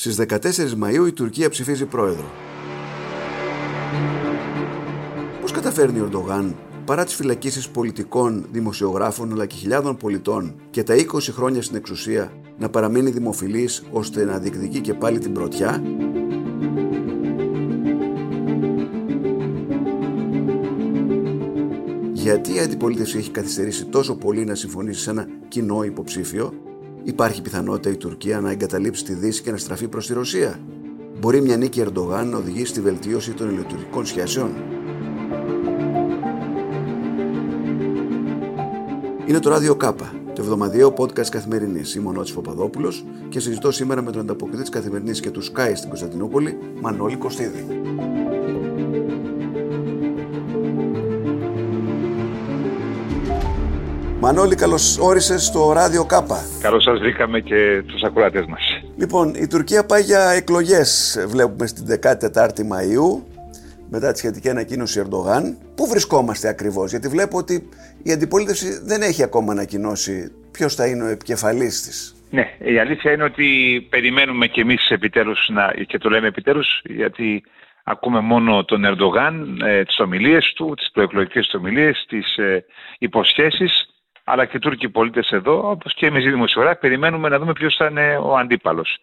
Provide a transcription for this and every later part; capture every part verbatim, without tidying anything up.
Στις δεκατέσσερις Μαΐου η Τουρκία ψηφίζει πρόεδρο. Πώς καταφέρνει ο Ερντογάν, παρά τις φυλακίσεις πολιτικών, δημοσιογράφων αλλά και χιλιάδων πολιτών και τα είκοσι χρόνια στην εξουσία, να παραμείνει δημοφιλής ώστε να διεκδικεί και πάλι την πρωτιά? Γιατί η αντιπολίτευση έχει καθυστερήσει τόσο πολύ να συμφωνήσει σε ένα κοινό υποψήφιο? Υπάρχει πιθανότητα η Τουρκία να εγκαταλείψει τη Δύση και να στραφεί προς τη Ρωσία? Μπορεί μια νίκη Ερντογάν να οδηγήσει στη βελτίωση των ελληνοτουρκικών σχέσεων? Είναι το Ράδιο Κάπα, το εβδομαδιαίο podcast Καθημερινής. Είμαι ο Νότης Παπαδόπουλος και συζητώ σήμερα με τον ανταποκριτή της Καθημερινής και του ΣΚΑΙ στην Κωνσταντινούπολη, Μανώλη Κωστίδη. Μανώλη, καλώς όρισες στο Ράδιο Κάπα. Καλώς σας βρήκαμε και τους ακροατές μας. Λοιπόν, η Τουρκία πάει για εκλογές, βλέπουμε, στην δεκατετάρτη Μαΐου, μετά τη σχετική ανακοίνωση Ερντογάν. Πού βρισκόμαστε ακριβώς? Γιατί βλέπω ότι η αντιπολίτευση δεν έχει ακόμα ανακοινώσει ποιος θα είναι ο επικεφαλής της. Ναι, η αλήθεια είναι ότι περιμένουμε κι εμείς επιτέλους, να, και το λέμε επιτέλους, γιατί ακούμε μόνο τον Ερντογάν, ε, τις ομιλίες του, τις προεκλογικές ομιλίες, τις ε, υποσχέσεις. Αλλά και οι Τούρκοι πολίτες εδώ, όπως και εμείς οι δημοσιογράφοι, περιμένουμε να δούμε ποιος θα είναι ο αντίπαλος.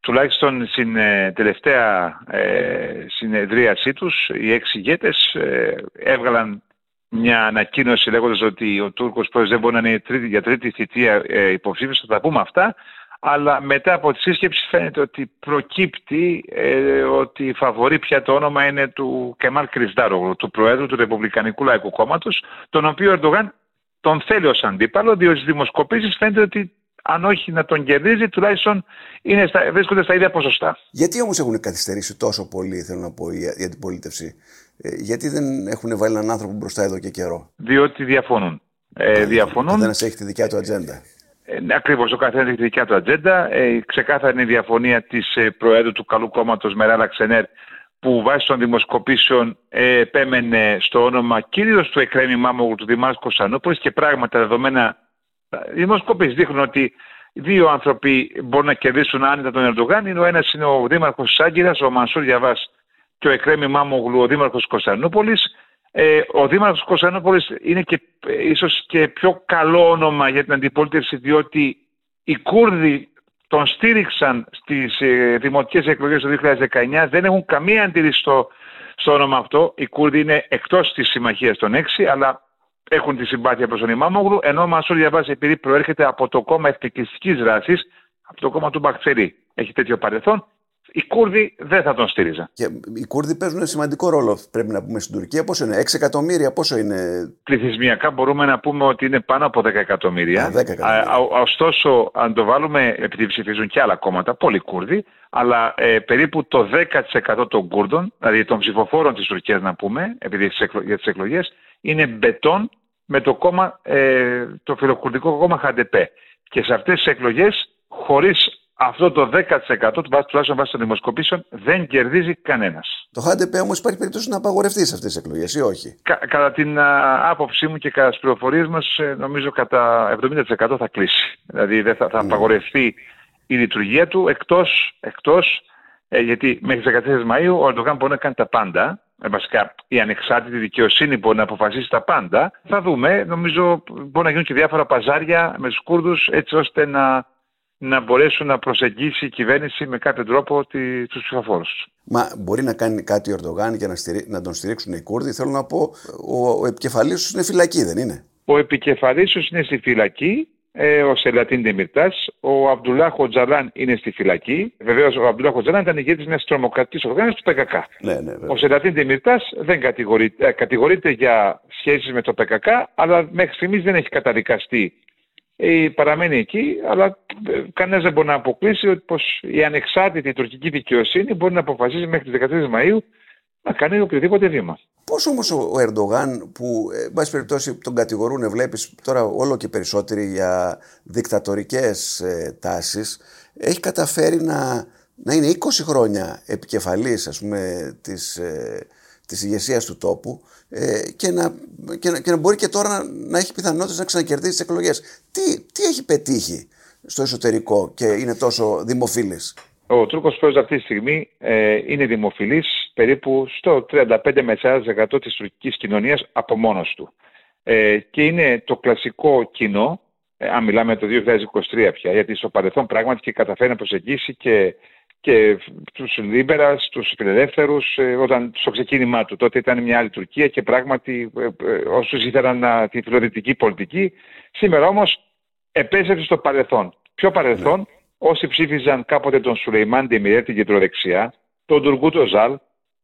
Τουλάχιστον στην τελευταία ε, συνεδρίασή τους, οι έξι ηγέτες ε, έβγαλαν μια ανακοίνωση λέγοντας ότι ο Τούρκος πρόεδρος δεν μπορεί να είναι τρίτη, για τρίτη θητεία ε, υποψήφιος. Θα τα πούμε αυτά. Αλλά μετά από τη σύσκεψη φαίνεται ότι προκύπτει ε, ότι φαβορεί πια το όνομα είναι του Κεμάλ Κρυστάρο, του Προέδρου του Ρεπουμπλικανικού Λαϊκού Κόμματος, τον οποίο Ερντογάν τον θέλει ως αντίπαλο, διότι στις δημοσκοπήσεις φαίνεται ότι αν όχι να τον κερδίζει, τουλάχιστον είναι στα, βρίσκονται στα ίδια ποσοστά. Γιατί όμως έχουν καθυστερήσει τόσο πολύ, θέλω να πω, η αντιπολίτευση? Ε, γιατί δεν έχουν βάλει έναν άνθρωπο μπροστά εδώ και καιρό? Διότι διαφωνούν. Ε, διαφωνούν. Ο καθένας έχει τη δικιά του ατζέντα. Ε, ακριβώς, ο καθένας έχει τη δικιά του ατζέντα. Ε, ξεκάθαρη είναι η διαφωνία της ε, Προέδρου του Καλού Κόμματος Μεράλα Ξενέρ, που βάσει των δημοσκοπήσεων ε, επέμενε στο όνομα κυρίως του Εκρέμ Ιμάμογλου του Δημάρχου Κωνσταντινούπολης, και πράγματα δεδομένα. Οι δημοσκοπήσεις δείχνουν ότι δύο άνθρωποι μπορούν να κερδίσουν άνετα τον Ερντογάν. Είναι ο ένας είναι ο Δήμαρχος της Άγκυρας, ο Μανσούρ Γιαβάς, και ο Εκρέμ Ιμάμογλου, ο Δήμαρχος Κωνσταντινούπολης. Ε, ο Δήμαρχος Κωνσταντινούπολης είναι και, ε, ίσως και πιο καλό όνομα για την αντιπολίτευση, διότι οι Κούρδοι τον στήριξαν στις ε, δημοτικές εκλογές του δύο χιλιάδες δεκαεννιά, δεν έχουν καμία αντίρρηση στο, στο όνομα αυτό. Οι Κούρδοι είναι εκτός της συμμαχίας των έξι, αλλά έχουν τη συμπάθεια προς τον Ιμάμογλου, ενώ ο Μανσούρ Γιαβάς, επειδή προέρχεται από το κόμμα εθνικιστικής δράσης, από το κόμμα του Μπαχτσερή, έχει τέτοιο παρελθόν, οι Κούρδοι δεν θα τον στήριζαν. Και οι Κούρδοι παίζουν σημαντικό ρόλο, πρέπει να πούμε, στην Τουρκία. Πόσο είναι, έξι εκατομμύρια, πόσο είναι? Πληθυσμιακά μπορούμε να πούμε ότι είναι πάνω από δέκα εκατομμύρια. Α, δέκα εκατομμύρια. Α, α, ωστόσο, αν το βάλουμε, επειδή ψηφίζουν και άλλα κόμματα, πολλοί Κούρδοι, αλλά ε, περίπου το δέκα τοις εκατό των Κούρδων, δηλαδή των ψηφοφόρων της Τουρκίας, να πούμε, επειδή για τις εκλογές, είναι μπετόν με το, κόμμα, ε, το φιλοκουρδικό κόμμα Χαντεπέ. Και σε αυτές τις εκλογές, χωρίς αυτό το δέκα τοις εκατό, τουλάχιστον βάσει των δημοσκοπήσεων, δεν κερδίζει κανένας. Το ΧΑΝΤΕΠΕ όμως υπάρχει περίπτωση να απαγορευτεί σε αυτές τις εκλογές ή όχι? Κα- κατά την α, άποψή μου και κατά τις πληροφορίες μας, νομίζω κατά εβδομήντα τοις εκατό θα κλείσει. Δηλαδή δεν θα, θα mm. απαγορευτεί η λειτουργία του, εκτός, εκτός ε, γιατί μέχρι τις δεκατέσσερις Μαΐου ο Ερντογάν μπορεί να κάνει τα πάντα. Ε, βασικά η ανεξάρτητη δικαιοσύνη μπορεί να αποφασίσει τα πάντα. Θα δούμε, νομίζω μπορεί να γίνουν και διάφορα παζάρια με τους Κούρδους, έτσι ώστε να. να μπορέσουν να προσεγγίσει η κυβέρνηση με κάποιο τρόπο τη, τους ψηφοφόρους. Μα μπορεί να κάνει κάτι ο Ερντογάν για να, στηρί, να τον στηρίξουν οι Κούρδοι? Θέλω να πω, ο, ο επικεφαλής τους είναι φυλακή, δεν είναι? Ο επικεφαλής τους είναι στη φυλακή, ε, ο Σελατίν Ντεμιρτάς, ο Αμπντουλάχ Οτζαλάν είναι στη φυλακή. Βεβαίως ο Αμπντουλάχ Οτζαλάν ήταν ηγέτης μιας τρομοκρατικής οργάνωσης του Π Κ Κ. Ναι, ναι, ο Σελατίν Ντεμιρτάς δεν κατηγορεί, ε, κατηγορείται για σχέσεις με το Π Κ Κ, αλλά μέχρι στιγμής δεν έχει καταδικαστεί. Παραμένει εκεί, αλλά κανένας δεν μπορεί να αποκλείσει πως η ανεξάρτητη τουρκική δικαιοσύνη μπορεί να αποφασίσει μέχρι τις δεκατέσσερις Μαΐου να κάνει οποιοδήποτε βήμα. Πώς όμως ο Ερντογάν, που εν πάση περιπτώσει τον κατηγορούν, βλέπεις τώρα όλο και περισσότεροι, για δικτατορικές ε, τάσεις, έχει καταφέρει να, να είναι είκοσι χρόνια επικεφαλής, ας πούμε, της, ε, της ηγεσίας του τόπου, Ε, και, να, και, να, και να μπορεί και τώρα να, να έχει πιθανότητες να ξανακερδίσει τις εκλογές? Τι, τι έχει πετύχει στο εσωτερικό και είναι τόσο δημοφίλης? Ο Τούρκος πρόεδρος αυτή τη στιγμή ε, είναι δημοφιλής περίπου στο τριάντα πέντε με σαράντα τοις εκατό της τουρκικής κοινωνίας από μόνος του. Ε, και είναι το κλασικό κοινό, ε, αν μιλάμε το δύο χιλιάδες είκοσι τρία πια, γιατί στο παρελθόν πράγματι και καταφέρει να προσεγγίσει και, και τους λίμπερας, τους φιλελεύθερους, ε, όταν στο ξεκίνημά του. Τότε ήταν μια άλλη Τουρκία και πράγματι ε, ε, όσους ήθελαν την φιλοδυτική πολιτική. Σήμερα όμως επέστρεψε στο παρελθόν. Ποιο παρελθόν? Όσοι ψήφιζαν κάποτε τον Σουλεϊμάν Ντεμιρέλ την κεντροδεξιά, τον Τουργκούτ Οζάλ,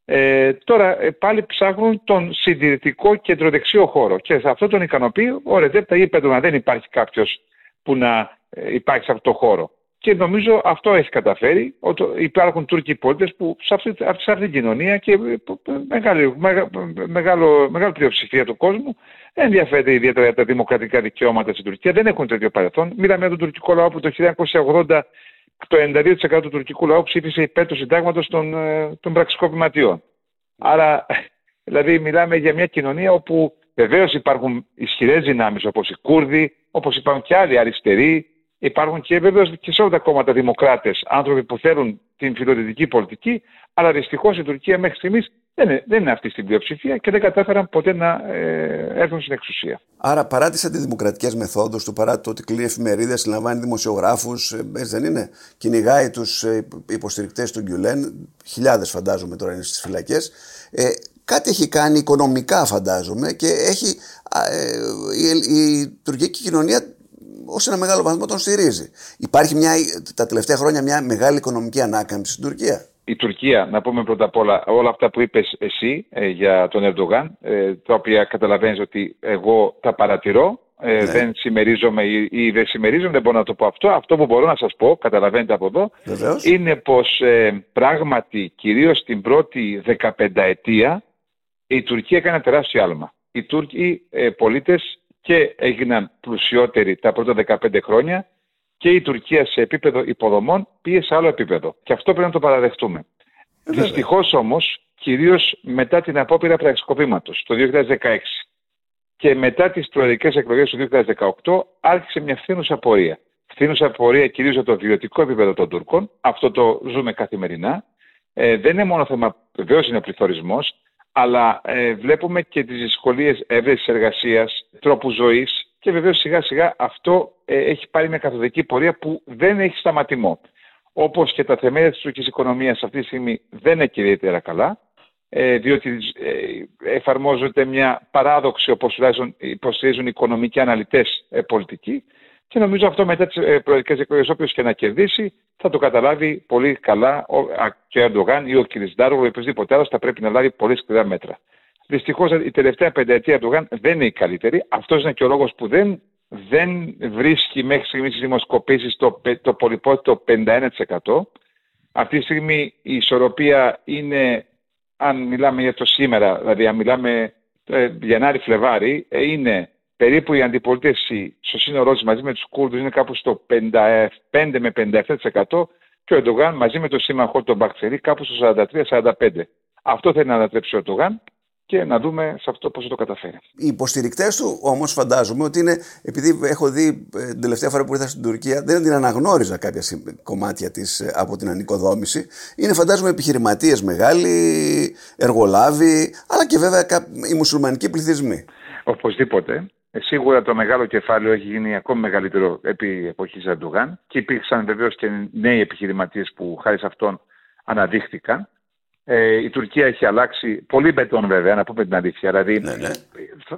ε, τώρα ε, πάλι ψάχνουν τον συντηρητικό κεντροδεξιό χώρο. Και σε αυτό τον ικανοποιεί ο Ρετζέπ Ταγίπ Ερντογάν. Δεν υπάρχει κάποιος που να ε, υπάρχει σε αυτό το χώρο. Και νομίζω αυτό έχει καταφέρει. Ότι υπάρχουν Τούρκοι πολίτες που σε αυτή, σε αυτή την κοινωνία και μεγάλη, μεγα, μεγάλο, μεγάλη πλειοψηφία του κόσμου ενδιαφέρεται ιδιαίτερα για τα δημοκρατικά δικαιώματα στην Τουρκία. Δεν έχουν τέτοιο παρελθόν. Μίλαμε για τον τουρκικό λαό που το χίλια εννιακόσια ογδόντα το ενενήντα δύο τοις εκατό του τουρκικού λαού ψήφισε υπέρ του συντάγματος των, των πραξικοπηματιών. Άρα, δηλαδή, μιλάμε για μια κοινωνία όπου βεβαίως υπάρχουν ισχυρές δυνάμεις όπως οι Κούρδοι, όπως υπάρχουν και άλλοι αριστεροί. Υπάρχουν και βεβαίως και σε όλα τα κόμματα δημοκράτες, άνθρωποι που θέλουν την φιλοδυτική πολιτική, αλλά δυστυχώς η Τουρκία μέχρι στιγμής δεν, δεν είναι αυτή στην πλειοψηφία και δεν κατάφεραν ποτέ να ε, έρθουν στην εξουσία. Άρα, παρά τις αντιδημοκρατικές μεθόδους του, παρά το ότι κλείνει εφημερίδες, συλλαμβάνει δημοσιογράφους, ε, δεν είναι, κυνηγάει τους υποστηρικτές του Γκιουλέν, χιλιάδες φαντάζομαι τώρα είναι στις φυλακές. Ε, Κάτι έχει κάνει οικονομικά, φαντάζομαι, και έχει, ε, η, η τουρκική κοινωνία ως ένα μεγάλο βαθμό τον στηρίζει. Υπάρχει μια, τα τελευταία χρόνια μια μεγάλη οικονομική ανάκαμψη στην Τουρκία. Η Τουρκία, να πούμε πρώτα απ' όλα, όλα αυτά που είπες εσύ ε, για τον Ερντογάν, ε, τα οποία καταλαβαίνεις ότι εγώ τα παρατηρώ, ε, ναι. δεν συμμερίζομαι ή, ή δεν συμμερίζομαι, δεν μπορώ να το πω αυτό. Αυτό που μπορώ να σας πω, καταλαβαίνετε από εδώ, βεβαίως, είναι πως ε, πράγματι κυρίως την πρώτη δεκαπενταετία η Τουρκία έκανε τεράστιο άλμα. Οι Τούρκοι ε, πολίτες και έγιναν πλουσιότεροι τα πρώτα δεκαπέντε χρόνια και η Τουρκία σε επίπεδο υποδομών πήγε σε άλλο επίπεδο. Και αυτό πρέπει να το παραδεχτούμε. Βέβαια. Δυστυχώς όμως, κυρίως μετά την απόπειρα πραξικοπήματος το δύο χιλιάδες δεκαέξι και μετά τις προεδρικές εκλογές του δύο χιλιάδες δεκαοκτώ άρχισε μια φθήνουσα πορεία. Φθήνουσα πορεία κυρίως από το βιωτικό επίπεδο των Τούρκων. Αυτό το ζούμε καθημερινά. Ε, δεν είναι μόνο θέμα, βεβαίως είναι ο πληθωρισμός, αλλά ε, βλέπουμε και τις δυσκολίες έβρεσης εργασίας, τρόπου ζωής και βεβαίως σιγά σιγά αυτό ε, έχει πάρει μια καθοδική πορεία που δεν έχει σταματημό. Όπως και τα θεμέλια της τουρκικής οικονομίας αυτή τη στιγμή δεν είναι και ιδιαίτερα καλά, ε, διότι ε, εφαρμόζεται μια παράδοξη όπως υποστηρίζουν οικονομικοί αναλυτές ε, πολιτικοί και νομίζω αυτό μετά τις ε, προεδρικές εκλογές όποιος και να κερδίσει θα το καταλάβει πολύ καλά ο, και ο Ερντογάν ή ο Κιλιτσντάρογλου ή οποιοδήποτε άλλο θα πρέπει να λάβει πολύ σκληρά μέτρα. Δυστυχώς η τελευταία πενταετία Ερντογάν δεν είναι η καλύτερη. Αυτός είναι και ο λόγος που δεν, δεν βρίσκει μέχρι στιγμής στις δημοσκοπήσεις το, το πολυπόθητο πενήντα ένα τοις εκατό. Αυτή τη στιγμή η ισορροπία είναι, αν μιλάμε για το σήμερα, δηλαδή αν μιλάμε ε, Γενάρη-Φλεβάρη, ε, είναι περίπου η αντιπολίτευση στο σύνολό της μαζί με τους Κούρδους είναι κάπου στο πενήντα πέντε με πενήντα επτά τοις εκατό και ο Ερντογάν μαζί με τον σύμμαχο τον Μπαχτσελή κάπου στο σαράντα τρία σαράντα πέντε τοις εκατό. Αυτό θέλει να ανατρέψει ο Ερντογάν και να δούμε σε αυτό πώς θα το καταφέρει. Οι υποστηρικτές του όμως φαντάζομαι ότι είναι, επειδή έχω δει την τελευταία φορά που ήρθα στην Τουρκία, δεν την αναγνώριζα κάποια κομμάτια της από την ανοικοδόμηση. Είναι φαντάζομαι επιχειρηματίες μεγάλοι, εργολάβοι, αλλά και βέβαια οι μουσουλμανικοί πληθυσμοί. Οπωσδήποτε. Σίγουρα το μεγάλο κεφάλαιο έχει γίνει ακόμη μεγαλύτερο επί εποχής Ερντογάν και υπήρξαν βεβαίως και νέοι επιχειρηματίες που χάρη σε αυτόν αναδείχθηκαν. Ε, η Τουρκία έχει αλλάξει πολύ μπετόν βέβαια, να πούμε την αλήθεια. Δηλαδή ναι, ναι.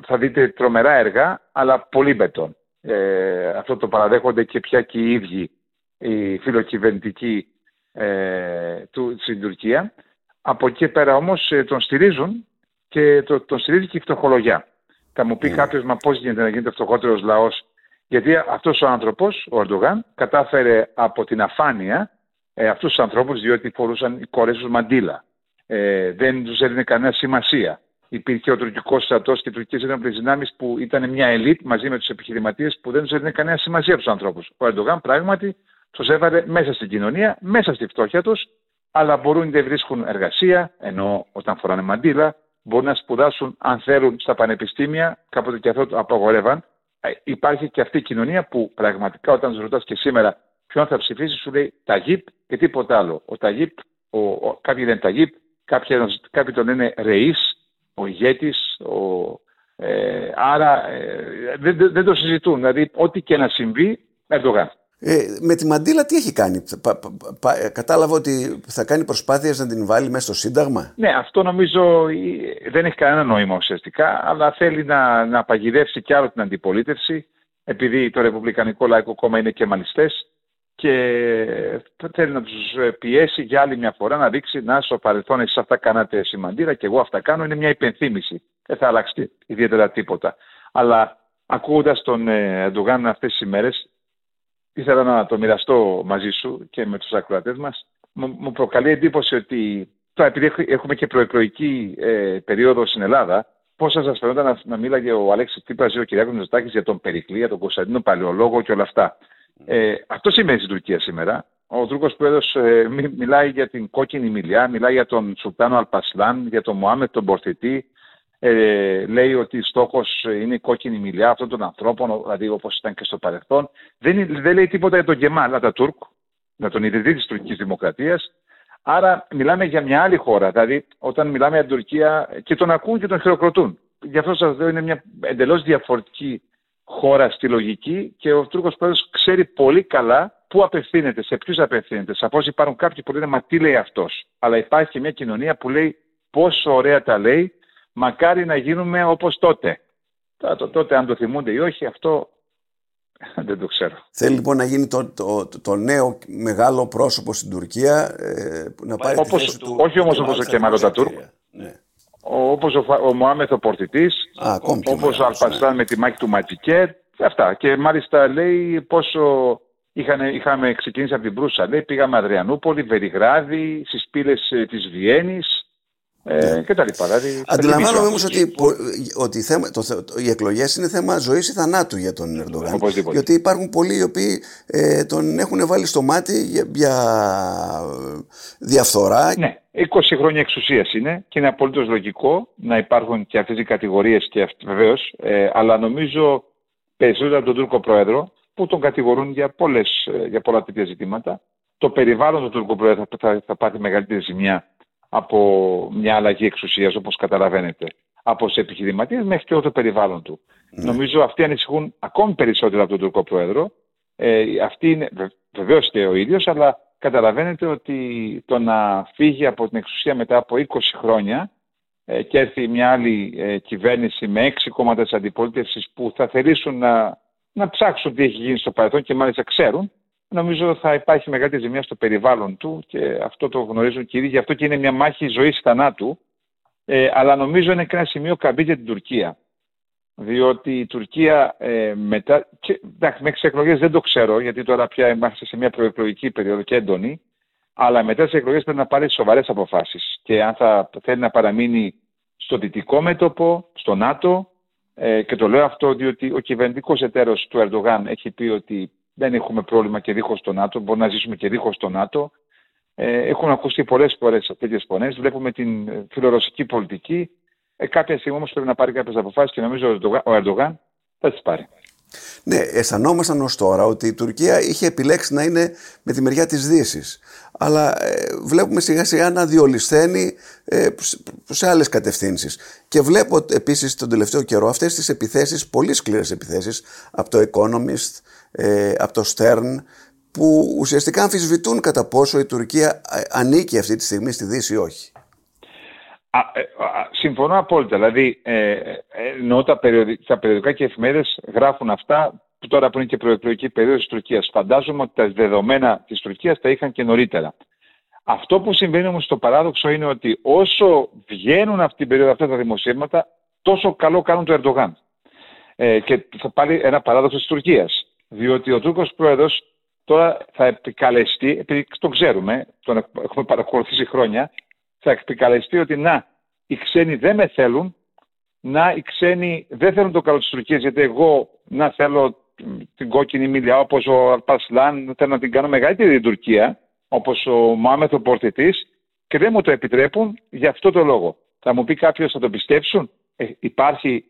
θα δείτε τρομερά έργα, αλλά πολύ μπετόν. Ε, αυτό το παραδέχονται και πια και οι ίδιοι οι φιλοκυβερνητικοί ε, του, στην Τουρκία. Από εκεί πέρα όμως τον στηρίζουν και το, τον στηρίζει και η φτωχολογιά. Θα μου πει mm. κάποιος, μα πώς γίνεται να γίνεται φτωχότερος λαός? Γιατί αυτός ο άνθρωπος, ο Ερντογάν, κατάφερε από την αφάνεια ε, αυτούς τους ανθρώπους, διότι φορούσαν οι κόρες τους μαντήλα. Ε, δεν τους έδινε κανένα σημασία. Υπήρχε ο τουρκικός στρατός και οι τουρκικές ένοπλες δυνάμεις που ήταν μια ελίτ μαζί με τους επιχειρηματίες που δεν τους έδινε κανένα σημασία τους ανθρώπους. Ο Ερντογάν πράγματι τους έβαλε μέσα στην κοινωνία, μέσα στη φτώχεια τους, αλλά μπορούν να βρίσκουν εργασία, ενώ όταν φοράνε μαντήλα. Μπορούν να σπουδάσουν, αν θέλουν, στα πανεπιστήμια, κάποτε και αυτό το απαγορεύαν. Υπάρχει και αυτή η κοινωνία που πραγματικά, όταν τους ρωτάς και σήμερα, ποιον θα ψηφίσει, σου λέει Ταγίπ και τίποτα άλλο. Ο Ταγίπ, ο, ο, κάποιοι λένε Ταγίπ, κάποιοι, κάποιοι τον λένε Ρεΐς, ο ηγέτης, ο, ε, άρα ε, δεν, δεν, δεν το συζητούν. Δηλαδή, ό,τι και να συμβεί, Ερντογάν. Ε, με τη μαντήλα τι έχει κάνει? Πα, πα, πα, κατάλαβα ότι θα κάνει προσπάθειες να την βάλει μέσα στο Σύνταγμα. Ναι, αυτό νομίζω δεν έχει κανένα νόημα ουσιαστικά, αλλά θέλει να, να παγιδεύσει κι άλλο την αντιπολίτευση, επειδή το Ρεπουμπλικανικό Λαϊκό Κόμμα είναι κεμαλιστές και θέλει να τους πιέσει για άλλη μια φορά να δείξει, να στο παρελθόν εσείς αυτά κάνατε στη μαντήλα και εγώ αυτά κάνω. Είναι μια υπενθύμηση, δεν θα αλλάξει ιδιαίτερα τίποτα. Αλλά ακούγοντας τον Ερντογάν αυτές τις ημέρες, ήθελα να το μοιραστώ μαζί σου και με τους ακροατές μας. Μου προκαλεί εντύπωση ότι τώρα, επειδή έχουμε και προεκλογική ε, περίοδο στην Ελλάδα, πώς θα σας φαινόταν να, να μίλαγε ο Αλέξης Τσίπρας ή ο Κυριάκος Μητσοτάκης για τον Περικλή, για τον Κωνσταντίνο Παλαιολόγο και όλα αυτά. Ε, αυτό σημαίνει στην Τουρκία σήμερα. Ο Τούρκος πρόεδρος ε, μι, μιλάει για την κόκκινη μιλιά, μιλάει για τον Σουλτάνο Αλπασλάν, για τον Μωάμεθ τον Πορθητή. Ε, λέει ότι στόχος είναι η κόκκινη μιλιά αυτών των ανθρώπων, δηλαδή όπως ήταν και στο παρελθόν. Δεν, δεν λέει τίποτα για τον Κεμάλ Ατατούρκ, για τον ιδρυτή της τουρκικής δημοκρατίας. Άρα μιλάμε για μια άλλη χώρα. Δηλαδή, όταν μιλάμε για την Τουρκία, και τον ακούν και τον χειροκροτούν. Γι' αυτό σας λέω, είναι μια εντελώς διαφορετική χώρα στη λογική και ο Τούρκος πρόεδρος ξέρει πολύ καλά πού απευθύνεται, σε ποιους απευθύνεται. Σαφώς υπάρχουν κάποιοι που λένε μα τι λέει αυτός. Αλλά υπάρχει και μια κοινωνία που λέει πόσο ωραία τα λέει. Μακάρι να γίνουμε όπως τότε. Τώρα, το τότε, αν το θυμούνται ή όχι, αυτό δεν το ξέρω. Θέλει λοιπόν να γίνει το, το, το νέο μεγάλο πρόσωπο στην Τουρκία, ε, να πάρει όπως, τη θέση του... Όχι όμως όπως ο Κεμάλ Ατατούρκ, όπως ο Μωάμεθ ο Πορθητής, όπως ο Αλπασλάν με τη μάχη του Ματζικέρ, αυτά. Και μάλιστα λέει πόσο... Είχανε, είχαμε ξεκινήσει από την Προύσα, λέει, πήγαμε Αδριανούπολη, Βεριγράδι, στις πύλες της Βιέννης. Ε, ναι. Και τα λοιπά, δηλαδή, αντιλαμβάνομαι όμως ότι, ότι θέμα, το, το, οι εκλογές είναι θέμα ζωής ή θανάτου για τον Ερντογάν. Οπωσδήποτε. Γιατί υπάρχουν πολλοί οι οποίοι ε, τον έχουν βάλει στο μάτι για, για διαφθορά. Ναι, είκοσι χρόνια εξουσίας είναι και είναι απολύτως λογικό να υπάρχουν και αυτές οι κατηγορίες και αυτοί, βεβαίως, ε, αλλά νομίζω περισσότερο από τον Τούρκο Πρόεδρο που τον κατηγορούν για, πολλές, για πολλά τέτοια ζητήματα. Το περιβάλλον του Τούρκου Πρόεδρου θα, θα, θα πάθει μεγαλύτερη ζημιά από μια αλλαγή εξουσίας, όπως καταλαβαίνετε, από τους επιχειρηματίες μέχρι και το περιβάλλον του. Mm. Νομίζω αυτοί ανησυχούν ακόμη περισσότερο από τον Τουρκό Πρόεδρο. Ε, αυτοί είναι βεβαίως και ο ίδιος, αλλά καταλαβαίνετε ότι το να φύγει από την εξουσία μετά από είκοσι χρόνια ε, και έρθει μια άλλη ε, κυβέρνηση με έξι κόμματα της αντιπολίτευσης που θα θελήσουν να, να ψάξουν τι έχει γίνει στο παρελθόν και μάλιστα ξέρουν, νομίζω θα υπάρχει μεγάλη ζημιά στο περιβάλλον του και αυτό το γνωρίζουν και οι ίδιοι. Γι' αυτό και είναι μια μάχη ζωής θανάτου. Ε, αλλά νομίζω είναι και ένα σημείο καμπή για την Τουρκία. Διότι η Τουρκία ε, μετά. Και, εντάξει, μέχρι τις εκλογές δεν το ξέρω, γιατί τώρα πια είμαστε σε μια προεκλογική περίοδο και έντονη. Αλλά μετά τις εκλογές πρέπει να πάρει σοβαρές αποφάσεις. Και αν θα θέλει να παραμείνει στο δυτικό μέτωπο, στο ΝΑΤΟ. Ε, και το λέω αυτό διότι ο κυβερνητικός εταίρος του Ερντογάν έχει πει ότι δεν έχουμε πρόβλημα και δίχως το ΝΑΤΟ, μπορούμε να ζήσουμε και δίχως το ΝΑΤΟ. Ε, έχουν ακουστεί πολλές φορές τέτοιες φωνές. Βλέπουμε την φιλορωσική πολιτική. Ε, κάποια στιγμή όμως πρέπει να πάρει κάποιες αποφάσεις και νομίζω ο Ερντογάν θα τις πάρει. Ναι, αισθανόμασταν ως τώρα ότι η Τουρκία είχε επιλέξει να είναι με τη μεριά της Δύσης. Αλλά ε, βλέπουμε σιγά σιγά να διολυσθένει ε, σε άλλες κατευθύνσεις. Και βλέπω επίσης τον τελευταίο καιρό αυτές τις επιθέσεις, πολύ σκληρές επιθέσεις, από το Economist, ε, από το Stern, που ουσιαστικά αμφισβητούν κατά πόσο η Τουρκία ανήκει αυτή τη στιγμή στη Δύση ή όχι. Α, ε, α, συμφωνώ απόλυτα. Δηλαδή, ε, ε, εννοώ τα, περιοδι... τα περιοδικά και εφημερίδες γράφουν αυτά που τώρα που είναι και προεκλογική περίοδος της Τουρκίας. Φαντάζομαι ότι τα δεδομένα της Τουρκίας τα είχαν και νωρίτερα. Αυτό που συμβαίνει όμως στο παράδοξο είναι ότι όσο βγαίνουν αυτή την περίοδο αυτά τα δημοσίευματα, τόσο καλό κάνουν το Ερντογάν. Ε, και θα πάλι ένα παράδοξο της Τουρκίας. Διότι ο Τούρκος πρόεδρος τώρα θα επικαλεστεί, επειδή τον ξέρουμε, τον έχουμε παρακολουθήσει χρόνια. Θα επικαλεστεί ότι να, οι ξένοι δεν με θέλουν, να, οι ξένοι δεν θέλουν το καλό της Τουρκίας, γιατί εγώ να θέλω την κόκκινη μιλιά όπως ο Αλπασλάν, θέλω να την κάνω μεγαλύτερη την Τουρκία, όπως ο Μωάμεθ ο Πορθητής, και δεν μου το επιτρέπουν για αυτό το λόγο. Θα μου πει κάποιος θα τον πιστέψουν. Ε, υπάρχει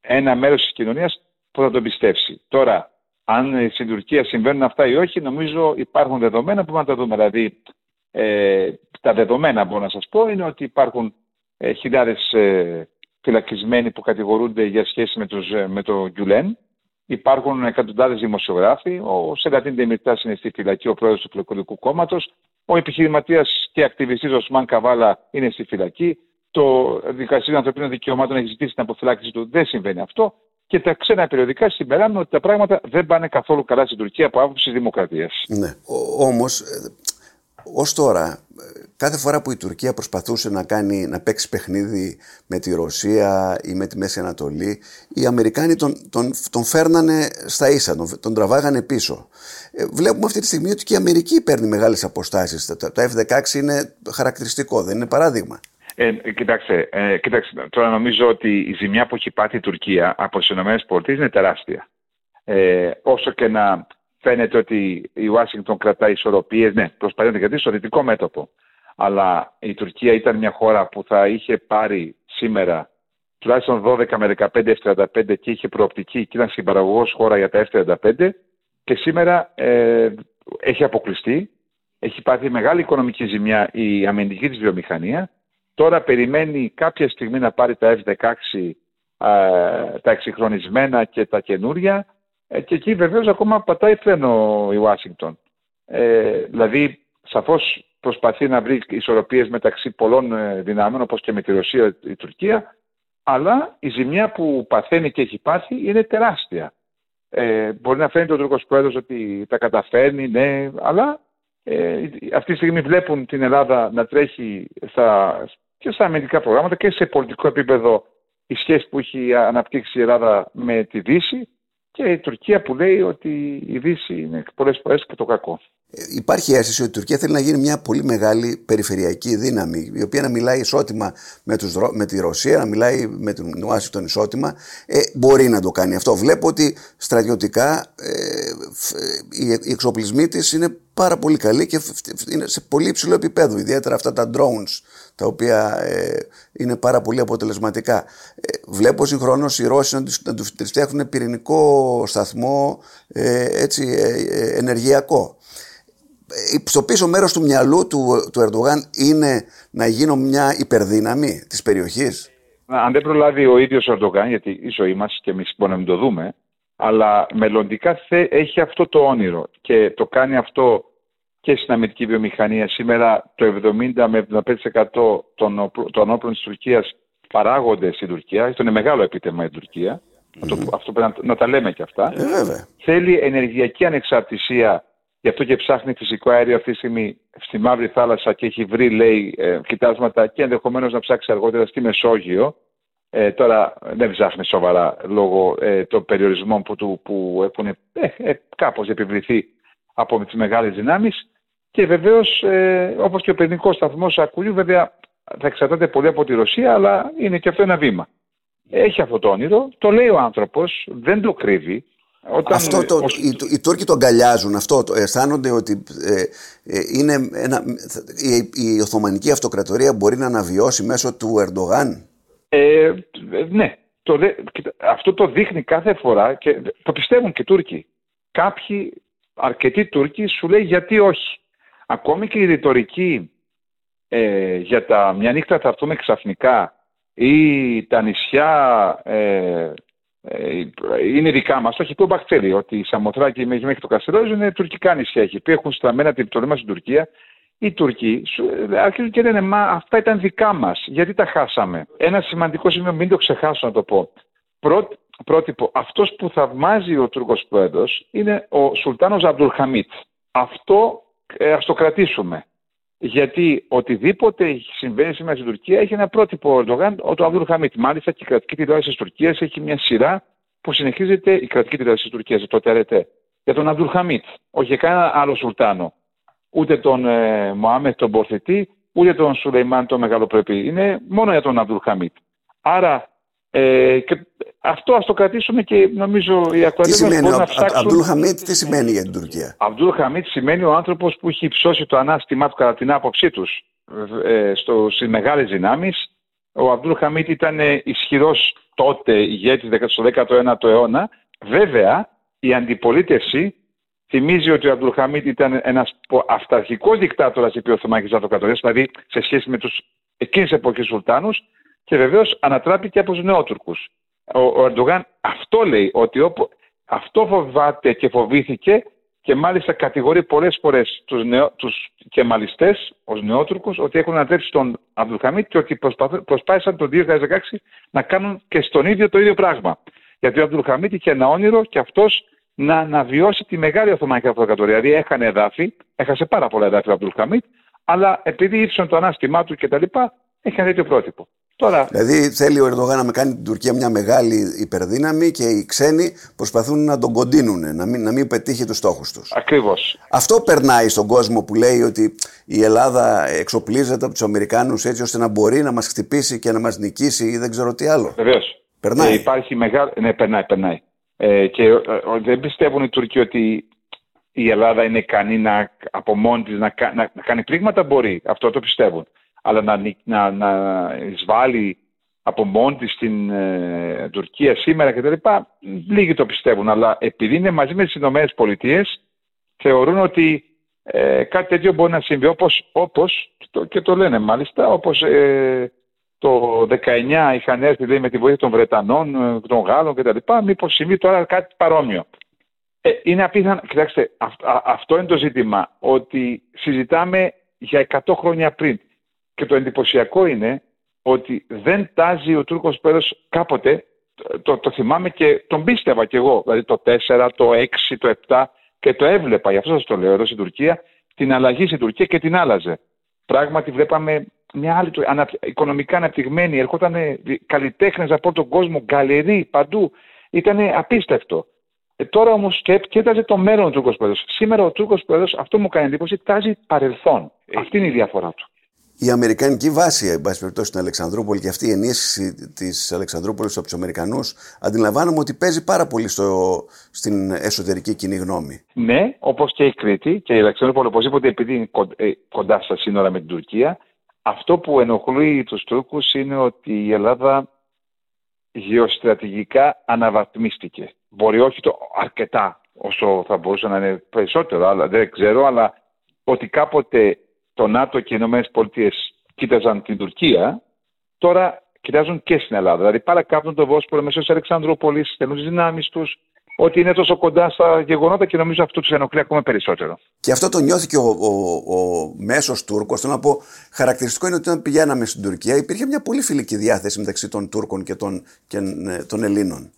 ένα μέρος της κοινωνίας που θα τον πιστέψει. Τώρα, αν στην Τουρκία συμβαίνουν αυτά ή όχι, νομίζω υπάρχουν δεδομένα που να τα δούμε. Δηλαδή, ε, τα δεδομένα μπορώ να σας πω είναι ότι υπάρχουν ε, χιλιάδες ε, φυλακισμένοι που κατηγορούνται για σχέση με, τους, ε, με το Γκιουλέν. Υπάρχουν εκατοντάδες δημοσιογράφοι. Ο Σελατίν Ντεμιρτάς είναι στη φυλακή, ο πρόεδρος του Φιλοκρατικού Κόμματος. Ο επιχειρηματίας και ακτιβιστής Ροσμάν Καβάλα είναι στη φυλακή. Το Δικαστήριο Ανθρωπίνων Δικαιωμάτων έχει ζητήσει την αποφυλάκηση του. Δεν συμβαίνει αυτό. Και τα ξένα περιοδικά συμπεράνουν ότι τα πράγματα δεν πάνε καθόλου καλά στην Τουρκία από άποψη δημοκρατίας. Ναι. Όμως, ως τώρα, κάθε φορά που η Τουρκία προσπαθούσε να, κάνει, να παίξει παιχνίδι με τη Ρωσία ή με τη Μέση Ανατολή, οι Αμερικάνοι τον, τον, τον φέρνανε στα ίσα, τον, τον τραβάγανε πίσω. Βλέπουμε αυτή τη στιγμή ότι και η Αμερική παίρνει μεγάλες αποστάσεις. Τα, τα εφ δεκαέξι είναι χαρακτηριστικό, δεν είναι παράδειγμα. Ε, κοιτάξτε, ε, κοιτάξτε, τώρα νομίζω ότι η ζημιά που έχει πάθει η Τουρκία από τις ΗΠΑ είναι τεράστια. Ε, όσο και να φαίνεται ότι η Ουάσιγκτον κρατάει ισορροπίες, ναι, προσπαθεί να κρατήσει στο δυτικό μέτωπο. Αλλά η Τουρκία ήταν μια χώρα που θα είχε πάρει σήμερα τουλάχιστον δώδεκα με δεκαπέντε εφ τριάντα πέντε και είχε προοπτική και ήταν συμπαραγωγός χώρα για τα εφ τριάντα πέντε και σήμερα ε, έχει αποκλειστεί, έχει πάθει μεγάλη οικονομική ζημιά η αμυντική της βιομηχανία. Τώρα περιμένει κάποια στιγμή να πάρει τα εφ δεκαέξι, α, τα εξυγχρονισμένα και τα καινούρια και εκεί βεβαίως ακόμα πατάει φρένο η Ουάσιγκτον. Ε, δηλαδή σαφώς προσπαθεί να βρει ισορροπίες μεταξύ πολλών δυνάμεων όπως και με τη Ρωσία η Τουρκία, αλλά η ζημιά που παθαίνει και έχει πάθει είναι τεράστια. Ε, μπορεί να φαίνεται ο Τούρκος Πρόεδρος ότι τα καταφέρνει, ναι, αλλά ε, αυτή τη στιγμή βλέπουν την Ελλάδα να τρέχει στα... και στα αμυντικά προγράμματα και σε πολιτικό επίπεδο η σχέση που έχει αναπτύξει η Ελλάδα με τη Δύση και η Τουρκία που λέει ότι η Δύση είναι πολλές φορές και το κακό. Υπάρχει αίσθηση ότι η Τουρκία θέλει να γίνει μια πολύ μεγάλη περιφερειακή δύναμη, η οποία να μιλάει ισότιμα με, τους, με τη Ρωσία, να μιλάει με την Ουάσιγκτον ισότιμα. Ε, μπορεί να το κάνει αυτό. Βλέπω ότι στρατιωτικά ε, ε, οι εξοπλισμοί της είναι πάρα πολύ καλοί και είναι σε πολύ υψηλό επίπεδο. Ιδιαίτερα αυτά τα drones, τα οποία ε, είναι πάρα πολύ αποτελεσματικά. Ε, βλέπω συγχρόνως οι Ρώσοι να τους, να τους φτιάχνουν πυρηνικό σταθμό ε, έτσι, ε, ε, ενεργειακό. Στο πίσω μέρος του μυαλού του, του Ερντογάν είναι να γίνω μια υπερδύναμη της περιοχής. Αν δεν προλάβει ο ίδιος ο Ερντογάν, γιατί η ζωή μας και εμείς μπορούμε να μην το δούμε, αλλά μελλοντικά θε, έχει αυτό το όνειρο και το κάνει αυτό και στην αμυντική βιομηχανία. Σήμερα το εβδομήντα με εβδομήντα πέντε τοις εκατό των, των όπλων της Τουρκίας παράγονται στην Τουρκία. Αυτό είναι μεγάλο επίτευγμα η Τουρκία. Mm-hmm. Αυτό, αυτό πρέπει να, να τα λέμε και αυτά. Ε, Θέλει ενεργειακή ανεξαρτησία. Γι' αυτό και ψάχνει φυσικό αέριο αυτή τη στιγμή στη Μαύρη Θάλασσα και έχει βρει, λέει, ε, κοιτάσματα και ενδεχομένως να ψάξει αργότερα στη Μεσόγειο. Ε, τώρα δεν ψάχνει σοβαρά λόγω ε, των περιορισμών που, του, που έχουν ε, ε, κάπως επιβληθεί από τις μεγάλες δυνάμεις. Και βεβαίως, ε, όπως και ο πυρηνικός σταθμός Ακουλίου, βέβαια θα εξαρτάται πολύ από τη Ρωσία, αλλά είναι και αυτό ένα βήμα. Έχει αυτό το όνειρο, το λέει ο άνθρωπος, δεν το κρύβει. Όταν... Αυτό το, ως... οι, οι Τούρκοι το αγκαλιάζουν αυτό, το, αισθάνονται ότι ε, ε, είναι ένα, η, η Οθωμανική Αυτοκρατορία μπορεί να αναβιώσει μέσω του Ερντογάν. Ε, ναι, το, αυτό το δείχνει κάθε φορά και το πιστεύουν και οι Τούρκοι. Κάποιοι, αρκετοί Τούρκοι σου λέει γιατί όχι. Ακόμη και η ρητορική ε, για τα μια νύχτα θα έρθουμε ξαφνικά ή τα νησιά... Ε, είναι δικά μας. Το έχει πει ο Μπαχτσέλη ότι η Σαμοθράκη μέχρι το Καστερόριζο είναι τουρκικά νησιά. Έχει πει έχουν στραμμένα την πτωλή μας στην Τουρκία. Οι Τουρκοί αρχίζουν και λένε μα αυτά ήταν δικά μας. Γιατί τα χάσαμε. Ένα σημαντικό σημείο, μην το ξεχάσω να το πω. Πρότυπο, πρότυπο. Αυτός που θαυμάζει ο Τούρκος πρόεδρος είναι ο Σουλτάνος Αμπντουλχαμίτ. Αυτό ε, ας το κρατήσουμε. Γιατί οτιδήποτε συμβαίνει σήμερα στην Τουρκία έχει ένα πρότυπο ο Ερντογάν, ο Αμπντουλχαμίτ. Μάλιστα και η κρατική τηλεόραση της Τουρκίας έχει μια σειρά που συνεχίζεται, η κρατική τηλεόραση της Τουρκίας, το τερετέ, για τον Αμπντουλχαμίτ. Όχι για κανένα άλλο Σουλτάνο. Ούτε τον ε, Μωάμεθ τον Πορθητή, ούτε τον Σουλεϊμάν τον Μεγαλοπρεπή. Είναι μόνο για τον Αμπντουλχαμίτ. Άρα ε, και αυτό ας το κρατήσουμε και νομίζω οι ακροατές μας μπορούν να ψάξουν. Αμπντουλχαμίτ τι σημαίνει για την Τουρκία? Αμπντουλχαμίτ σημαίνει ο άνθρωπος που έχει υψώσει το ανάστημά του κατά την άποψή τους ε, στο, στις μεγάλες δυνάμεις. Ο Αμπντουλχαμίτ ήταν ισχυρός τότε ηγέτης στο δέκατο ένατο αιώνα. Βέβαια η αντιπολίτευση θυμίζει ότι ο Αμπντουλχαμίτ ήταν ένας αυταρχικός δικτάτορας επί Οθωμανικής Αυτοκρατορίας, δηλαδή σε σχέση με τους εκείνης εποχής Σουλτάνους, και βεβαίως ανατράπηκε από τους Νεότουρκους. Ο Ερντογάν αυτό λέει, ότι όπου, αυτό φοβάται και φοβήθηκε, και μάλιστα κατηγορεί πολλές φορές τους, νεο, τους κεμαλιστές ως Νεότουρκους ότι έχουν ανατρέψει τον Αμπντουλχαμίτ και ότι προσπάθησαν το δύο χιλιάδες δεκαέξι να κάνουν και στον ίδιο το ίδιο πράγμα. Γιατί ο Αμπντουλχαμίτ είχε ένα όνειρο και αυτός να αναβιώσει τη μεγάλη Οθωμανική Αυτοκρατορία. Δηλαδή έχανε εδάφη, έχασε πάρα πολλά εδάφη ο Αμπντουλχαμίτ, αλλά επειδή ύψωνε το ανάστημά του κτλ. Έχει ένα τέτοιο πρότυπο. Τώρα... Δηλαδή θέλει ο Ερντογάν να με κάνει την Τουρκία μια μεγάλη υπερδύναμη και οι ξένοι προσπαθούν να τον κοντίνουν, να μην, να μην πετύχει τους στόχους τους. Ακριβώς. Αυτό περνάει στον κόσμο που λέει ότι η Ελλάδα εξοπλίζεται από τους Αμερικάνους έτσι ώστε να μπορεί να μας χτυπήσει και να μας νικήσει ή δεν ξέρω τι άλλο. Βεβαίως. Περνάει. Ε, υπάρχει μεγάλη... Ναι, περνάει, περνάει. Ε, και ε, ε, δεν πιστεύουν οι Τούρκοι ότι η Ελλάδα είναι ικανή να, από μόνη της να, να, να κάνει πλήγματα. Μπορεί. Αυτό το πιστεύουν. Αλλά να, να, να εισβάλλει από μόνη της στην ε, Τουρκία σήμερα κτλ. Λίγοι το πιστεύουν. Αλλά επειδή είναι μαζί με τις Ηνωμένες Πολιτείες, θεωρούν ότι ε, κάτι τέτοιο μπορεί να συμβεί. Όπως, όπως και, το, και το λένε μάλιστα, όπως ε, το δεκαεννιά είχαν έρθει λέει, με τη βοήθεια των Βρετανών, των Γάλλων κτλ. Μήπως συμβεί τώρα κάτι παρόμοιο. Ε, είναι απίθανο. Κοιτάξτε, α, α, αυτό είναι το ζήτημα. Ότι συζητάμε για εκατό χρόνια πριν. Και το εντυπωσιακό είναι ότι δεν τάζει ο Τούρκος πρόεδρος κάποτε, το, το, το θυμάμαι και τον πίστευα κι εγώ, δηλαδή το τέσσερα, το έξι, το επτά και το έβλεπα, γι' αυτό σας το λέω εδώ στην Τουρκία, την αλλαγή στην Τουρκία και την άλλαζε. Πράγματι βλέπαμε μια άλλη ανα, οικονομικά αναπτυγμένη, ερχόταν καλλιτέχνες από τον κόσμο, γκαλερί παντού, ήταν απίστευτο. Ε, τώρα όμως και κοίταζε το μέλλον ο Τούρκος πρόεδρος. Σήμερα ο Τούρκος πρόεδρος, αυτό μου κάνει εντύπωση, τάζει παρελθόν. Αυτή είναι η διαφορά του. Η αμερικανική βάση, εν πάση περιπτώσει, στην Αλεξανδρούπολη και αυτή η ενίσχυση της Αλεξανδρούπολης από τους Αμερικανούς, αντιλαμβάνομαι ότι παίζει πάρα πολύ στο, στην εσωτερική κοινή γνώμη. Ναι, όπως και η Κρήτη και η Αλεξανδρούπολη, οπωσδήποτε, επειδή είναι κοντά στα σύνορα με την Τουρκία, αυτό που ενοχλεί τους Τούρκους είναι ότι η Ελλάδα γεωστρατηγικά αναβαθμίστηκε. Μπορεί όχι το αρκετά όσο θα μπορούσε να είναι περισσότερο, αλλά δεν ξέρω, αλλά ότι κάποτε το ΝΑΤΟ και οι ΗΠΑ κοίταζαν την Τουρκία, τώρα κοιτάζουν και στην Ελλάδα. Δηλαδή παρακάπτουν το Βόσπορο μέσω της Αλεξανδρούπολης, στέλνουν τις δυνάμεις τους, ότι είναι τόσο κοντά στα γεγονότα και νομίζω αυτό τους ενοχλεί ακόμα περισσότερο. Και αυτό το νιώθει και ο, ο, ο μέσος Τούρκος. Θέλω να πω, χαρακτηριστικό είναι ότι όταν πηγαίναμε στην Τουρκία υπήρχε μια πολύ φιλική διάθεση μεταξύ των Τούρκων και των, και, των Ελλήνων.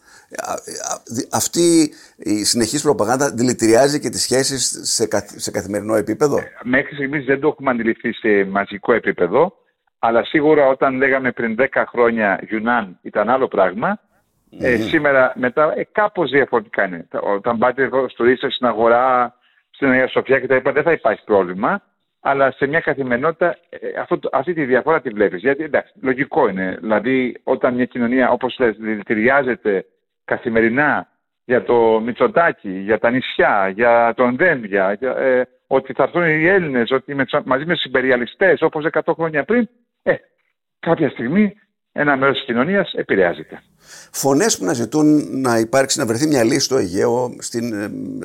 Αυτή η συνεχής προπαγάνδα δηλητηριάζει και τις σχέσεις σε, καθ, σε καθημερινό επίπεδο. Μέχρι στιγμής δεν το έχουμε αντιληφθεί σε μαζικό επίπεδο, αλλά σίγουρα όταν λέγαμε πριν δέκα χρόνια Γιουνάν ήταν άλλο πράγμα. Mm-hmm. Ε, σήμερα μετά ε, κάπως διαφορετικά είναι. Όταν πάτε εδώ στο Ίσο, στην αγορά, στην Αγία Σοφιά και τα είπα, δεν θα υπάρχει πρόβλημα, αλλά σε μια καθημερινότητα ε, αυτό, αυτή τη διαφορά τη βλέπεις. Γιατί εντάξει, λογικό είναι. Δηλαδή όταν μια κοινωνία όπως λες δηλητηριάζεται καθημερινά για το Μητσοτάκη, για τα νησιά, για τον Δένδια, για, ε, ότι θα έρθουν οι Έλληνες, ότι με, μαζί με τους υπεριαλιστές όπως εκατό χρόνια πριν, ε, κάποια στιγμή ένα μέρος της κοινωνίας επηρεάζεται. Φωνές που να ζητούν να υπάρξει, να βρεθεί μια λύση στο Αιγαίο, στην,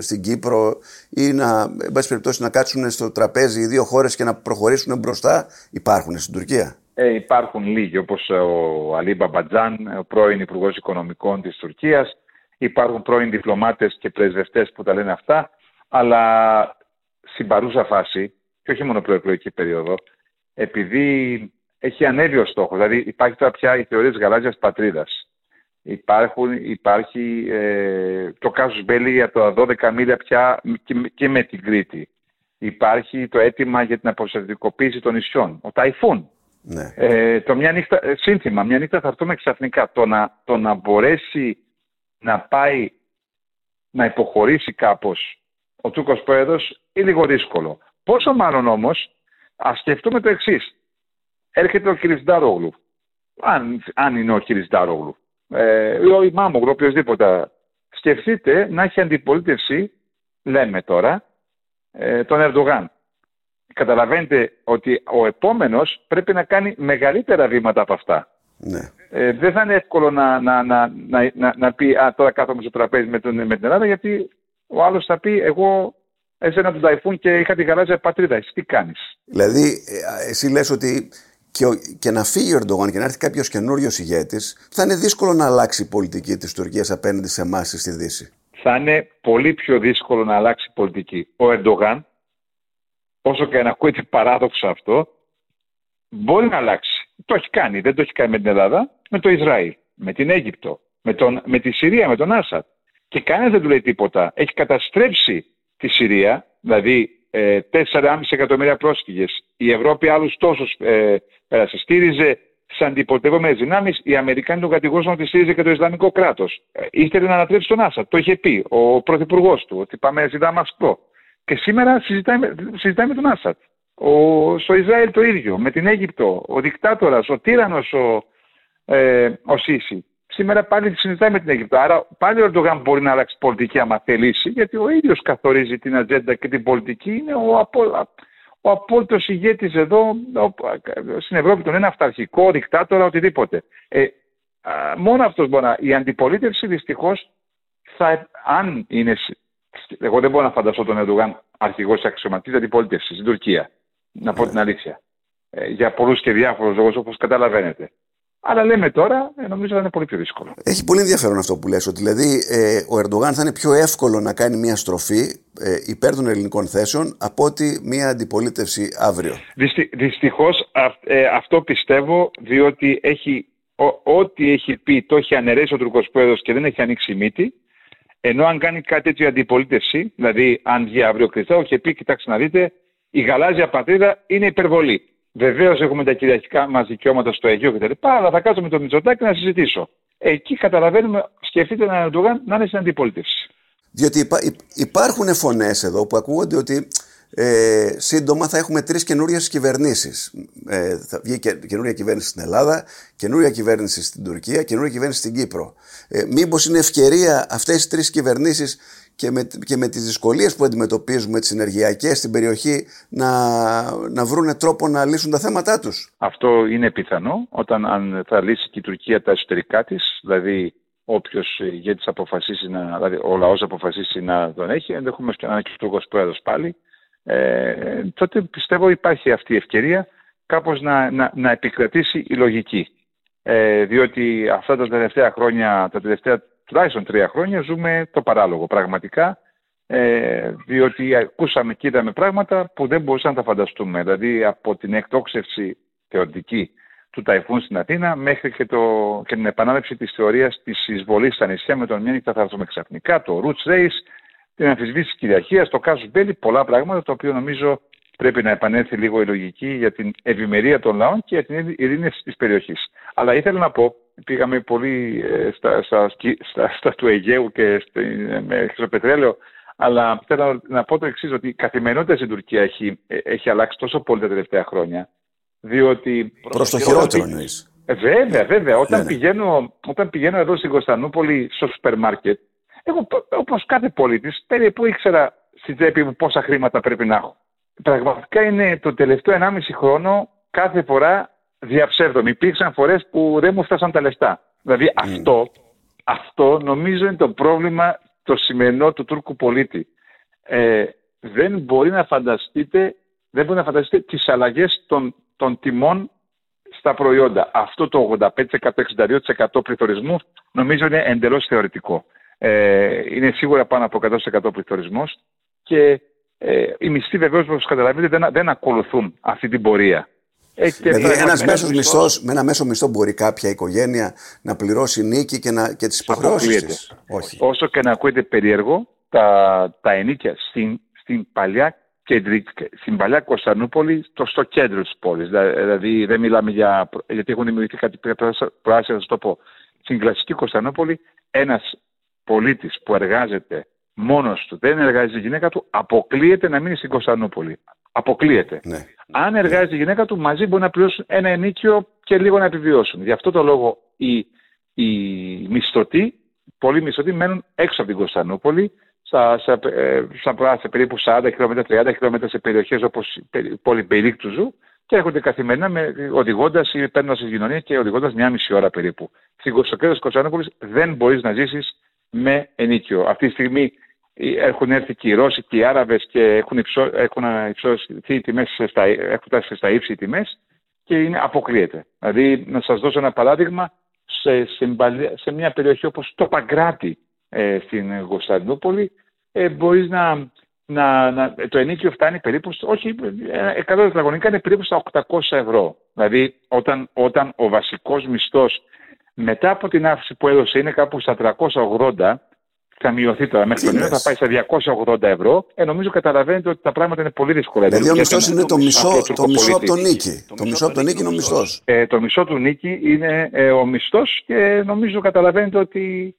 στην Κύπρο ή να, εν πάση περιπτώσει, να κάτσουν στο τραπέζι οι δύο χώρες και να προχωρήσουν μπροστά, υπάρχουν στην Τουρκία. Ε, υπάρχουν λίγοι, όπως ο Αλί Μπαμπατζάν, ο πρώην Υπουργός Οικονομικών της Τουρκίας. Υπάρχουν πρώην διπλωμάτες και πρεσβευτές που τα λένε αυτά. Αλλά στην παρούσα φάση, και όχι μόνο προεκλογική περίοδο, επειδή έχει ανέβει ο στόχος, δηλαδή υπάρχει τώρα πια η θεωρία της γαλάζιας πατρίδας. Υπάρχουν, υπάρχει ε, το κάσους μπέλι για τα δώδεκα μίλια πια και, και με την Κρήτη. Υπάρχει το αίτημα για την αποστρατικοποίηση των νησιών. Ο ταϊφούν. Ναι. Ε, το μια νύχτα, σύνθημα, μια νύχτα θα έρθουμε ξαφνικά. Το να, το να μπορέσει να πάει να υποχωρήσει κάπως ο Τούρκος πρόεδρος είναι λίγο δύσκολο. Πόσο μάλλον όμως, ας σκεφτούμε το εξής. Έρχεται ο Κιλιτσντάρογλου, αν, αν είναι ο Κιλιτσντάρογλου, ε, ο Ιμάμογλου, οποιοδήποτε. Σκεφτείτε να έχει αντιπολίτευση, λέμε τώρα, ε, τον Ερντογάν. Καταλαβαίνετε ότι ο επόμενος πρέπει να κάνει μεγαλύτερα βήματα από αυτά. Ναι. Ε, δεν θα είναι εύκολο να, να, να, να, να, να πει «Α, τώρα κάθομαι στο τραπέζι με, τον, με την Ελλάδα», γιατί ο άλλος θα πει «Εγώ έσαινα τον ταϊφούν και είχα τη γαλάζια πατρίδα, εσύ τι κάνεις». Δηλαδή, εσύ λες ότι και, και να φύγει ο Ερντογάν και να έρθει κάποιος καινούριος ηγέτης, θα είναι δύσκολο να αλλάξει η πολιτική της Τουρκίας απέναντι σε εμάς στη Δύση. Θα είναι πολύ πιο δύσκολο να αλλάξει η πολιτική. Ο Ερντογάν, όσο και να ακούγεται παράδοξο αυτό, μπορεί να αλλάξει. Το έχει κάνει. Δεν το έχει κάνει με την Ελλάδα, με το Ισραήλ, με την Αίγυπτο, με, τον, με τη Συρία, με τον Άσαντ. Και κανένας δεν του λέει τίποτα. Έχει καταστρέψει τη Συρία, δηλαδή ε, τέσσερα κόμμα πέντε εκατομμύρια πρόσφυγες. Η Ευρώπη άλλους τόσους ε, πέρασε. Στήριζε τις αντιπολιτευόμενες δυνάμεις. Οι Αμερικάνοι τον κατηγόρησαν ότι στήριζε και το Ισλαμικό κράτος. Ε, ήθελε να ανατρέψει τον Άσαντ. Το είχε πει ο πρωθυπουργός του, ότι πάμε να ζητάμε αυτό. Και σήμερα συζητάμε, συζητάμε τον Άσαντ. Ο, στο Ισραήλ το ίδιο, με την Αίγυπτο, ο δικτάτορας, ο τύρανος, ο, ε, ο Σίση. Σήμερα πάλι συζητάει με την Αίγυπτο. Άρα πάλι ο Ερντογάν μπορεί να αλλάξει πολιτική άμα θελήσει, γιατί ο ίδιος καθορίζει την ατζέντα και την πολιτική. Είναι ο, απο, ο απόλυτος ηγέτης εδώ, ο, στην Ευρώπη τον ένα αυταρχικό, δικτάτορα, οτιδήποτε. Ε, α, μόνο αυτός μπορεί να... Η αντιπολίτευση δυστυχώς, θα, αν είναι... Εγώ δεν μπορώ να φανταστώ τον Ερντογάν αρχηγός αξιωματής αντιπολίτευσης στην Τουρκία. Να πω την αλήθεια. Ε, για πολλούς και διάφορους λόγους, όπως καταλαβαίνετε. Αλλά λέμε τώρα, νομίζω θα είναι πολύ πιο δύσκολο. Έχει πολύ ενδιαφέρον αυτό που λες, ότι δηλαδή ε, ο Ερντογάν θα είναι πιο εύκολο να κάνει μια στροφή ε, υπέρ των ελληνικών θέσεων από ότι μια αντιπολίτευση αύριο. Δυστι, δυστυχώς α, ε, αυτό πιστεύω, διότι έχει, ο, ό,τι έχει πει το έχει αναιρέσει ο Τουρκός πρόεδρος και δεν έχει ανοίξει μύτη. Ενώ αν κάνει κάτι τέτοιο η αντιπολίτευση, δηλαδή αν βγει αύριο Κρυστάρο και πει, κοιτάξτε να δείτε. Η γαλάζια πατρίδα είναι υπερβολή. Βεβαίως έχουμε τα κυριαρχικά μας δικαιώματα στο Αιγαίο κτλ. Αλλά θα κάτσω με τον Μητσοτάκη να συζητήσω. Εκεί καταλαβαίνουμε, σκεφτείτε έναν Ερντογάν να είναι στην αντιπολίτευση. Διότι υπά, υπάρχουν φωνές εδώ που ακούγονται ότι ε, σύντομα θα έχουμε τρεις καινούριες κυβερνήσεις. Ε, θα βγει και, καινούρια κυβέρνηση στην Ελλάδα, καινούρια κυβέρνηση στην Τουρκία, καινούρια κυβέρνηση στην Κύπρο. Ε, μήπως είναι ευκαιρία αυτές τις τρεις κυβερνήσεις. Και με, και με τις δυσκολίες που αντιμετωπίζουμε, τις συνεργειακές στην περιοχή, να, να βρούνε τρόπο να λύσουν τα θέματά τους. Αυτό είναι πιθανό, όταν αν θα λύσει και η Τουρκία τα εσωτερικά της, δηλαδή όποιος ηγέτης αποφασίσει, να, δηλαδή ο λαός αποφασίσει να τον έχει, ενδεχομένως και να είναι και ο Τούρκος πρόεδρος πάλι, ε, τότε πιστεύω υπάρχει αυτή η ευκαιρία κάπως να, να, να επικρατήσει η λογική. Ε, διότι αυτά τα τελευταία χρόνια, τα τελευταία τουλάχιστον τρία χρόνια ζούμε το παράλογο πραγματικά, ε, διότι ακούσαμε και είδαμε πράγματα που δεν μπορούσαμε να τα φανταστούμε. Δηλαδή από την εκτόξευση θεωρητική του ταϊφούν στην Αθήνα μέχρι και, το, και την επανάληψη της θεωρίας της εισβολής στα νησιά με τον Μιένικτα θα έρθουμε ξαφνικά, το Roots Race, την αμφισβήτηση της κυριαρχίας, το Κάζους Μπέλι, πολλά πράγματα τα οποία νομίζω πρέπει να επανέλθει λίγο η λογική για την ευημερία των λαών και για την ειρήνευση της περιοχής. Αλλά ήθελα να πω, πήγαμε πολύ ε, στα, στα, στα, στα του Αιγαίου και στο, ε, με χρυσοπετρέλαιο, αλλά θέλω να πω το εξής, ότι η καθημερινότητα στην Τουρκία έχει, ε, έχει αλλάξει τόσο πολύ τα τελευταία χρόνια, διότι... Προς το χειρότερο εννοείς. Βέβαια, βέβαια. Όταν, ναι, ναι. Πηγαίνω, όταν πηγαίνω εδώ στην Κωνσταντινούπολη στο σούπερ μάρκετ, εγώ όπως κάθε πολίτης, περίπου ήξερα στην τσέπη μου πόσα χρήματα πρέπει να έχω. Πραγματικά είναι το τελευταίο ενάμιση χρόνο κάθε φορά διαψεύδομαι. Υπήρξαν φορές που δεν μου φτάσαν τα λεφτά. Δηλαδή mm. αυτό, αυτό νομίζω είναι το πρόβλημα το σημερινό του Τούρκου πολίτη. Ε, δεν μπορεί να φανταστείτε, δεν μπορεί να φανταστείτε τις αλλαγές των, των τιμών στα προϊόντα. Αυτό το ογδόντα πέντε με εξήντα δύο τοις εκατό πληθωρισμού νομίζω είναι εντελώς θεωρητικό. Ε, είναι σίγουρα πάνω από εκατό τοις εκατό πληθωρισμός και Ε, οι μισθοί βεβαίως, όπως καταλαβαίνετε, δεν, δεν ακολουθούν αυτή την πορεία. Ε, δηλαδή, ένας μέσος μισθός, με ένα μέσο μισθό μπορεί κάποια οικογένεια να πληρώσει νίκη και, να, και τις υποχρεώσεις της. Όχι. Όσο και να ακούγεται περίεργο, τα, τα ενίκια στην, στην παλιά, παλιά Κωνσταντινούπολη, στο, στο κέντρο της πόλης. Δηλαδή, δεν μιλάμε για. Γιατί έχουν δημιουργηθεί κάτι πράσινο, να το πω. Στην κλασική Κωνσταντινούπολη, ένας πολίτης που εργάζεται μόνος του, δεν εργάζεται η γυναίκα του, αποκλείεται να μείνει στην Κωνσταντινούπολη. Αποκλείεται. Ναι. Αν εργάζεται η γυναίκα του, μαζί μπορεί να πληρώσουν ένα ενίκιο και λίγο να επιβιώσουν. Γι' αυτό το λόγο οι, οι μισθωτοί, πολλοί μισθωτοί, μένουν έξω από την Κωνσταντινούπολη, στα, στα, στα, στα, στα περίπου σαράντα χιλιόμετρα, τριάντα χιλιόμετρα σε περιοχές όπως η πόλη Περικλής του Ζου, και έρχονται καθημερινά οδηγώντας ή παίρνοντας στην κοινωνία και οδηγώντας μια μισή ώρα περίπου. Στο κέντρο της Κωνσταντινούπολης δεν μπορείς να ζήσεις με ενίκιο. Αυτή τη στιγμή έχουν έρθει και οι Ρώσοι και οι Άραβες και έχουν, υψώ, έχουν, υψωθεί, τιμές στα, έχουν τάσει στα ύψη οι τιμές και είναι αποκλείεται. Δηλαδή, να σας δώσω ένα παράδειγμα, σε, σε, σε μια περιοχή όπως το Παγκράτη ε, στην Κωνσταντινούπολη, ε, μπορείς να, να, να, το ενίκιο φτάνει περίπου, όχι, εκατό τετραγωνικά είναι περίπου στα οκτακόσια ευρώ. Δηλαδή, όταν, όταν ο βασικός μισθός μετά από την αύξηση που έδωσε είναι κάπου στα τριακόσια ογδόντα, θα μειωθεί τώρα μέχρι τον Ιούνιο, θα πάει στα διακόσια ογδόντα ευρώ. Ε, νομίζω καταλαβαίνετε ότι τα πράγματα είναι πολύ δύσκολα. Δηλαδή, ο μισθός είναι το μισό από τον νίκη. Το μισό από τον νίκη είναι ο μισθός. Το μισό του νίκη είναι ο μισθός και νομίζω καταλαβαίνετε ότι.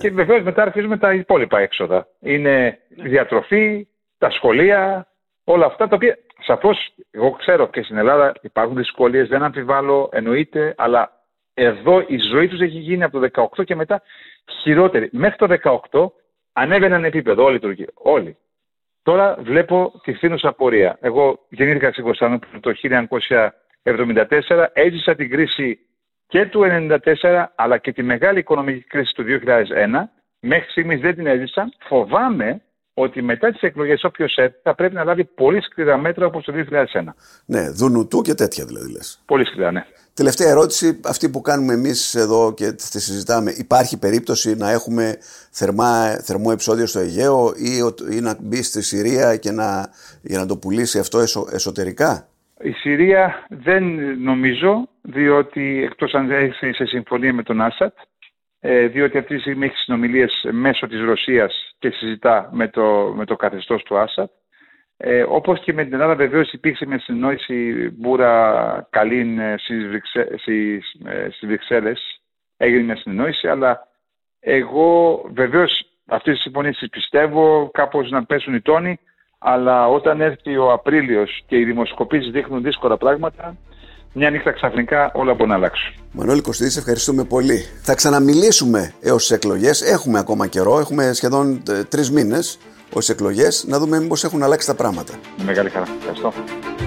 Και βεβαίως μετά αρχίζουμε τα υπόλοιπα έξοδα. Είναι διατροφή, τα σχολεία, όλα αυτά τα οποία. Σαφώς, εγώ ξέρω και στην Ελλάδα υπάρχουν δυσκολίες, δεν αμφιβάλλω, εννοείται, αλλά. Εδώ η ζωή τους έχει γίνει από το δεκαοκτώ και μετά χειρότερη. Μέχρι το δεκαοκτώ ανέβαιναν επίπεδο όλοι οι Τούρκοι. Όλοι. Τώρα βλέπω τη φθήνουσα πορεία. Εγώ γεννήθηκα στην Κωνσταντινούπολη το χίλια εννιακόσια εβδομήντα τέσσερα. Έζησα την κρίση και του χίλια εννιακόσια ενενήντα τέσσερα αλλά και τη μεγάλη οικονομική κρίση του δύο χιλιάδες ένα. Μέχρι στιγμής δεν την έζησα. Φοβάμαι ότι μετά τις εκλογές όποιος έρθει θα πρέπει να λάβει πολύ σκληρά μέτρα όπως το δύο χιλιάδες ένα. Ναι, Δουνουτού και τέτοια δηλαδή λες. Πολύ σκληρά, ναι. Τελευταία ερώτηση, αυτή που κάνουμε εμείς εδώ και τη συζητάμε. Υπάρχει περίπτωση να έχουμε θερμά, θερμό επεισόδιο στο Αιγαίο ή, ή να μπει στη Συρία και να, για να το πουλήσει αυτό εσω, εσωτερικά? Η Συρία δεν νομίζω, διότι εκτός αν έχει σε συμφωνία με τον Άσαντ, διότι αυτή τη στιγμή έχει συνομιλίες μέσω της Ρωσίας και συζητά με το, με το καθεστώς του Άσαντ. Ε, όπως και με την Ελλάδα, βεβαίως υπήρξε μια συνεννόηση Μπούρα Καλίν στις Βρυξέλλες. Έγινε μια συνεννόηση, αλλά εγώ βεβαίως αυτές τις συμφωνίες τις πιστεύω, κάπως να πέσουν οι τόνοι, αλλά όταν έρθει ο Απρίλιος και οι δημοσκοπήσεις δείχνουν δύσκολα πράγματα, μια νύχτα ξαφνικά όλα μπορεί να αλλάξουν. Μανώλη Κωστίδη, σε ευχαριστούμε πολύ. Θα ξαναμιλήσουμε έως τις εκλογές. Έχουμε ακόμα καιρό, έχουμε σχεδόν τρεις μήνες. Ως εκλογές, να δούμε μήπως έχουν αλλάξει τα πράγματα. Μεγάλη χαρά. Ευχαριστώ.